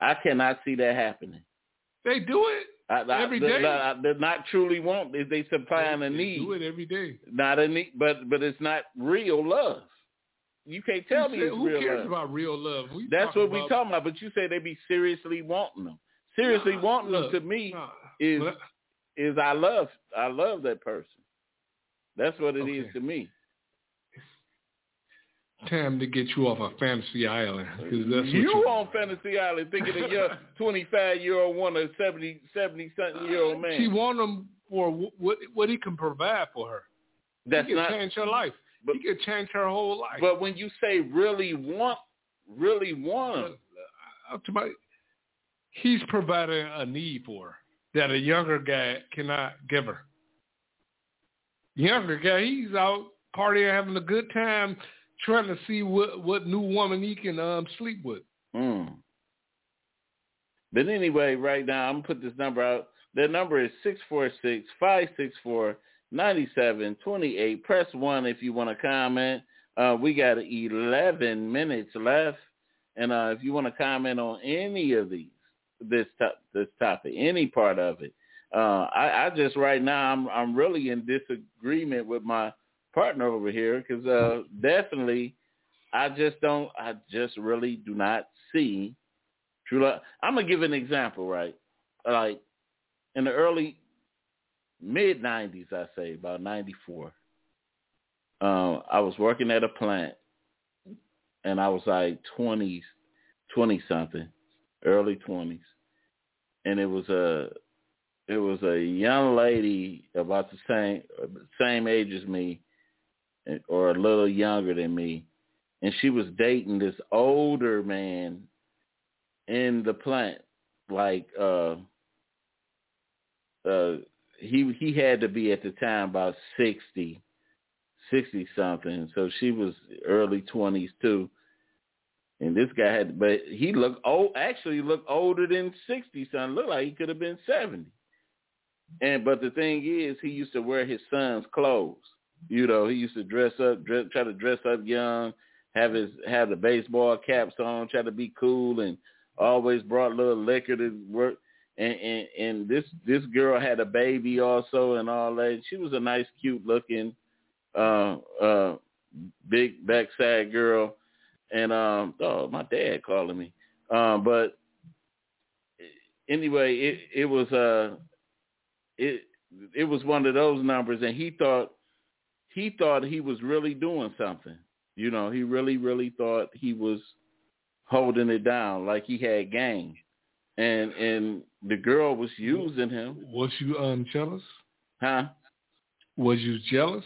I cannot see that happening. They do it I, every I, day. I, they're not truly want. They supplying a need. They do it every day. Not a need, but, but it's not real love. You can't tell me it's real love. Who cares about real love? That's what we're talking about, but you say they be seriously wanting them. Seriously nah, wanting look, them to me nah, is, is I love I love that person. That's what it okay. is to me. It's time to get you off a of fantasy island. That's you, you on fantasy island thinking of your twenty-five-year-old woman, a seventy-something-year-old man. She want him for what, what he can provide for her. That's he can not, change her life. But, he can change her whole life. But when you say really want, really want him. He's providing a need for her that a younger guy cannot give her. Younger guy, he's out partying, having a good time, trying to see what, what new woman he can um, sleep with. Mm. But anyway, right now, I'm going to put this number out. The number is six four six, five six four, nine seven two eight. Press one if you want to comment. Uh, we got eleven minutes left. And uh, if you want to comment on any of these, this, to- this topic, any part of it, Uh, I, I just right now I'm I'm really in disagreement with my partner over here because uh, definitely I just don't I just really do not see true love. I'm gonna give an example, right? Like in the early mid nineties, I say about ninety-four. Uh, I was working at a plant, and I was like twenties, twenty something, early twenties, and it was a. Uh, It was a young lady about the same same age as me or a little younger than me, and she was dating this older man in the plant. Like uh, uh, he he had to be at the time about sixty, sixty-something, so she was early twenties too. And this guy had, but he looked old, actually looked older than sixty-something, looked like he could have been seventy. And but the thing is, he used to wear his son's clothes. You know, he used to dress up, dress, try to dress up young, have his have the baseball caps on, try to be cool, and always brought little liquor to work. And and, and this this girl had a baby also, and all that. She was a nice, cute looking, uh, uh, big backside girl. And um, oh, my dad calling me. Um, but anyway, it it was a. Uh, It it was one of those numbers, and he thought he thought he was really doing something. You know, he really, really thought he was holding it down like he had gang. And and the girl was using him. Was you um, jealous? Huh? Was you jealous?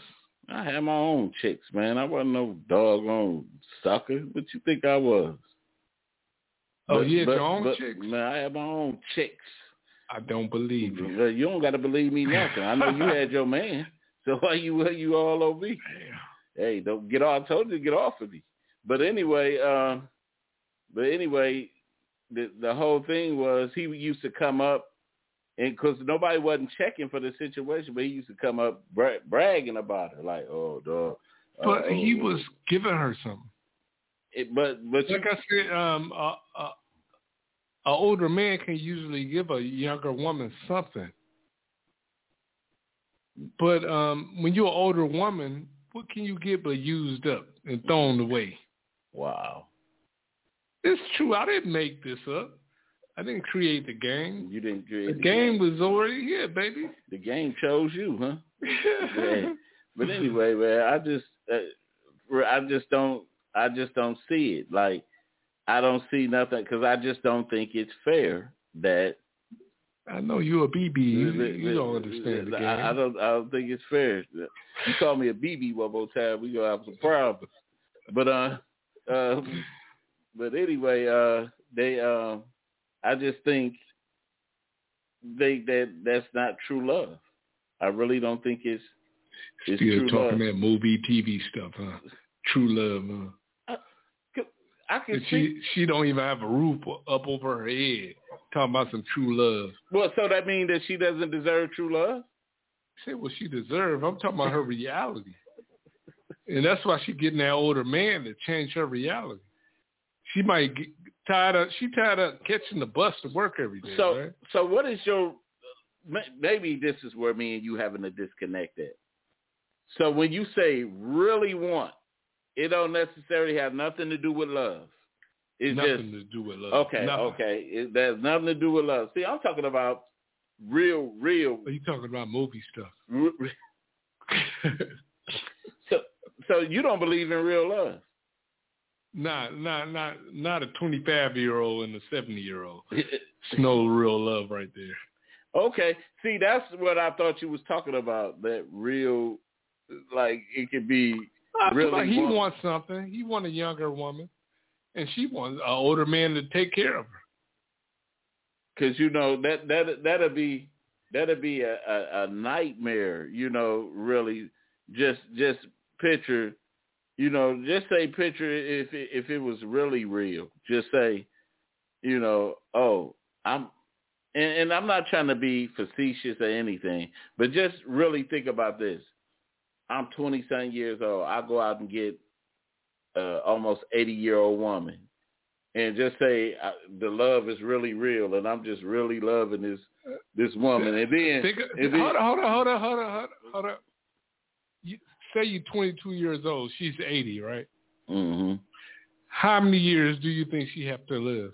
I had my own chicks, man. I wasn't no doggone sucker. What you think I was? Oh, but, you had but, your own but, chicks. Man, I had my own chicks. I don't believe you. You don't got to believe me nothing. I know you had your man. So why you why you all over me? Damn. Hey, don't get off. I told you to get off of me. But anyway, uh, but anyway, the the whole thing was he used to come up, and because nobody wasn't checking for the situation, but he used to come up bra- bragging about it, like, oh, dog. But uh, he oh, was giving her something. It, but but like you, I said, um, uh, uh, an older man can usually give a younger woman something. But um, when you're an older woman, what can you get but used up and thrown away? Wow. It's true. I didn't make this up. I didn't create the game. You didn't create the, the game. The game was already here, baby. The game chose you, huh? Yeah. But anyway, man, I just, uh, I just don't, I just don't see it. Like, I don't see nothing because I just don't think it's fair that. I know you're a B B. You, the, the, you don't understand the, the game. I, I don't. I don't think it's fair. You call me a B B one more time, we gonna have some problems. But uh, uh, but anyway, uh, they uh, I just think they that that's not true love. I really don't think it's. It's Still true talking love. That movie, T V stuff, huh? True love, huh? I can she, see. She don't even have a roof up over her head. Talking about some true love. Well, so that means that she doesn't deserve true love? I said, well, she deserves. I'm talking about her reality. And that's why she's getting that older man to change her reality. She might get tired of, she tired of catching the bus to work every day. So, right? So what is your, maybe this is where me and you having to disconnect at. So when you say really want, it don't necessarily have nothing to do with love. It's nothing just, to do with love. Okay, nothing. okay. It has nothing to do with love. See, I'm talking about real, real. Are you talking about movie stuff? so, so you don't believe in real love? Nah, not, not, not a twenty-five-year-old and a seventy-year-old. It's no real love right there. Okay. See, that's what I thought you was talking about. That real, like it could be. Really like he want. wants something. He wants a younger woman, and she wants an older man to take care of her. Because you know that that that'll be that'll be a, a, a nightmare. You know, really, just just picture, you know, just say picture if if it was really real. Just say, you know, oh, I'm, and, and I'm not trying to be facetious or anything, but just really think about this. I'm twenty-something years old. I go out and get uh, almost eighty-year-old woman and just say I, the love is really real and I'm just really loving this this woman. And then, Think, and then hold on, hold on, hold on, hold on, hold on. Hold on. You, say you're twenty-two years old. She's eighty, right? Mm-hmm. How many years do you think she have to live?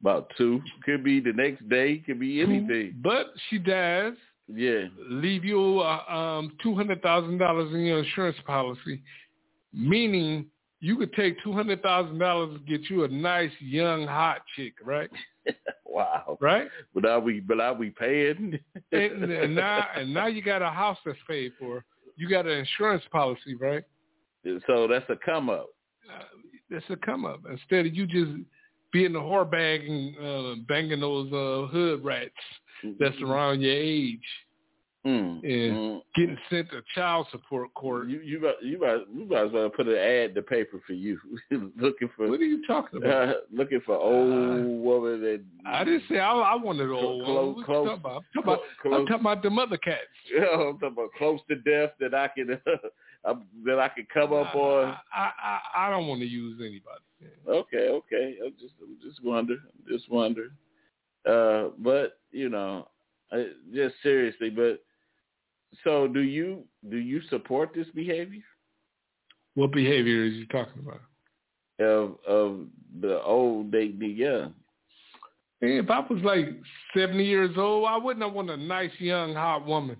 About two. Could be the next day. Could be anything. But she dies. Yeah. Leave you uh, um, two hundred thousand dollars in your insurance policy, meaning you could take two hundred thousand dollars and get you a nice, young, hot chick, right? Wow. Right? But are we, but are we paying? and, and, now, and now you got a house that's paid for. You got an insurance policy, right? So that's a come-up. Uh, that's a come-up. Instead of you just being a whore bag and uh, banging those uh, hood rats. That's around your age, mm, and mm. getting sent to child support court. You you might, you might, you might as well put an ad to paper for you. Looking for what are you talking about? Uh, looking for old uh, woman that I didn't say I, I wanted an old woman. Close, I'm, talking about, close, I'm talking about the mother cats. Yeah, I'm talking about close to death that I can uh, that I can come up I, on. I, I I don't want to use anybody. Okay, okay. I just just wonder, just wonder. Uh, but you know, just seriously. But so, do you do you support this behavior? What behavior is you talking about? Of of the old dating the young. If I was like seventy years old, I wouldn't have wanted a nice young hot woman.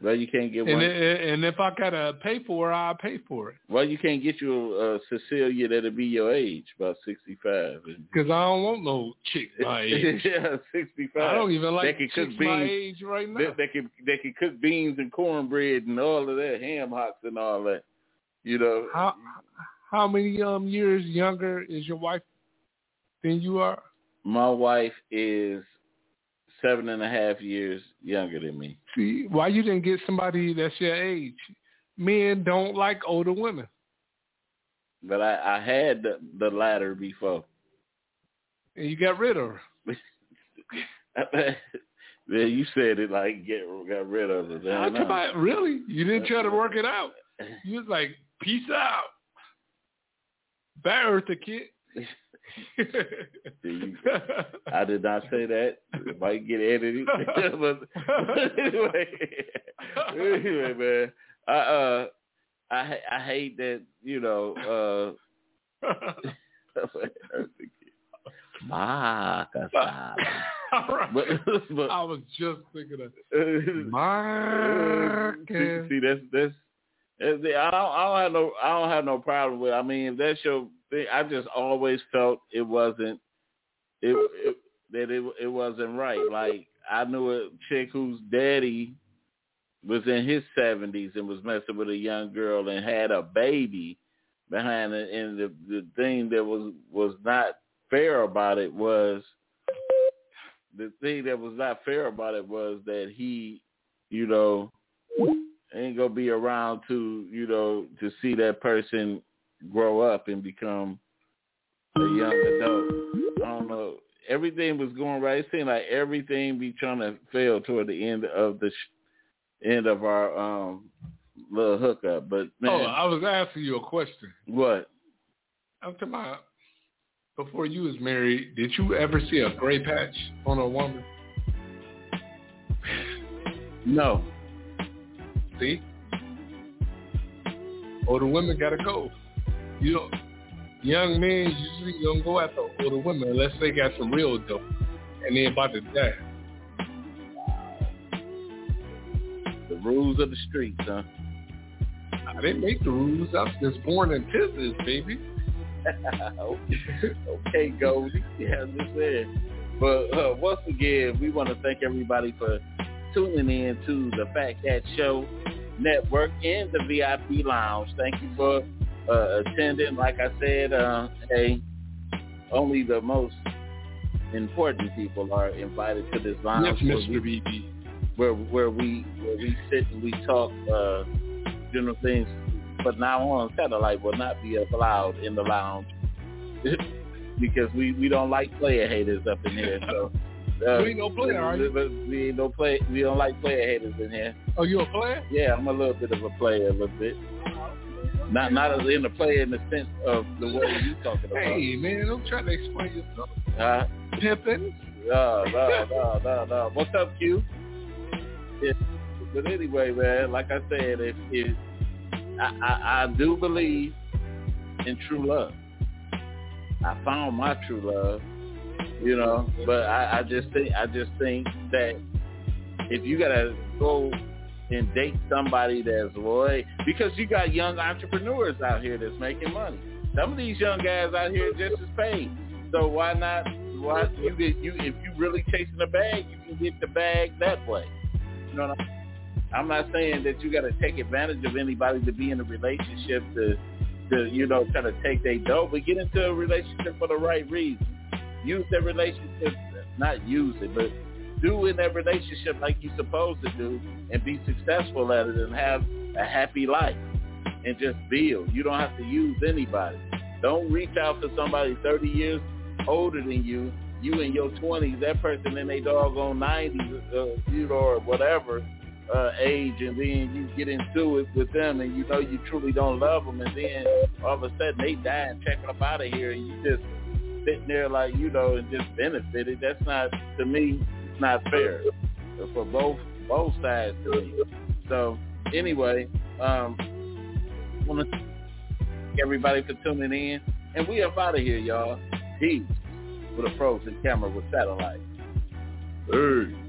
Well, you can't get one. And, and if I got to pay for it, I'll pay for it. Well, you can't get you a uh, Cecilia that'll be your age, about sixty-five. Because I don't want no chick my age. Yeah, sixty-five. I don't even like chicks cook beans, my age right now. They, they, can, they can cook beans and cornbread and all of that, ham hocks and all that. You know. How, how many um years younger is your wife than you are? My wife is seven and a half years younger than me. See, why you didn't get somebody that's your age? Men don't like older women. But I, I had the, the latter before. And you got rid of her. Yeah, you said it like get got rid of her. How come I, really? You didn't try to work it out. You was like, peace out. Bad Eartha kid. I did not say that. It might get edited. But anyway, anyway, man, I uh, I I hate that, you know. Uh, Ma, right. but, but, I was just thinking of that. See, see, that's that's. that's the, I, don't, I don't have no. I don't have no problem with. I mean, if that's your. I just always felt it wasn't it, it that it it wasn't right. Like I knew a chick whose daddy was in his seventies and was messing with a young girl and had a baby behind it. And the the thing that was was not fair about it was the thing that was not fair about it was that he, you know, ain't gonna be around to, you know, to see that person grow up and become a young adult. I don't know. Everything was going right. It seemed like everything be trying to fail toward the end of the sh- end of our um, little hookup. But man, oh, I was asking you a question. What? I'm talking about before you was married. Did you ever see a gray patch on a woman? No. See? Older women gotta go. You know, young men usually don't go after older women unless they got some real dope and they about to die. The rules of the streets, huh? I didn't make the rules. I was just born in business, baby. Okay, Goldie. Yeah, I'm just saying. But uh, once again, we want to thank everybody for tuning in to the Fat Cat Show Network in the V I P Lounge. Thank you for Uh, attending. Like I said, uh, hey, only the most important people are invited to this lounge. Yes, Mister B B. Where, where we where we sit and we talk uh, general things. But now on, satellite will not be allowed in the lounge because we, we don't like player haters up in here. So uh, we ain't no player, are you? We ain't no play. We don't like player haters in here. Oh, you a player? Yeah, I'm a little bit of a player, a little bit. Not not as in the play in the sense of the way you talking about. Hey man, I'm trying to explain yourself. Uh, Pimpin'. No, no, no, no, no. What's up, Q? Yeah. But anyway, man, like I said, if if I, I, I do believe in true love. I found my true love, you know. But I, I just think I just think that if you gotta go and date somebody that's loyal, because you got young entrepreneurs out here that's making money. Some of these young guys out here are just as paid. So why not? Why you get you if you really chasing the bag, you can get the bag that way. You know what I'm saying? I'm not saying that you got to take advantage of anybody to be in a relationship to, to you know, try to take their dough, but get into a relationship for the right reason. Use that relationship, not use it, but do in that relationship like you're supposed to do and be successful at it and have a happy life and just build. You don't have to use anybody. Don't reach out for somebody thirty years older than you, you in your twenties, that person in their doggone nineties, uh, you know, or whatever uh, age, and then you get into it with them and you know you truly don't love them, and then all of a sudden they die and check them out of here and you just sitting there like, you know, and just benefited. That's not, to me, not fair for both both sides to me. So anyway, um I want to thank everybody for tuning in, and we up out of here, y'all. Peace with a frozen camera with satellite. Hey.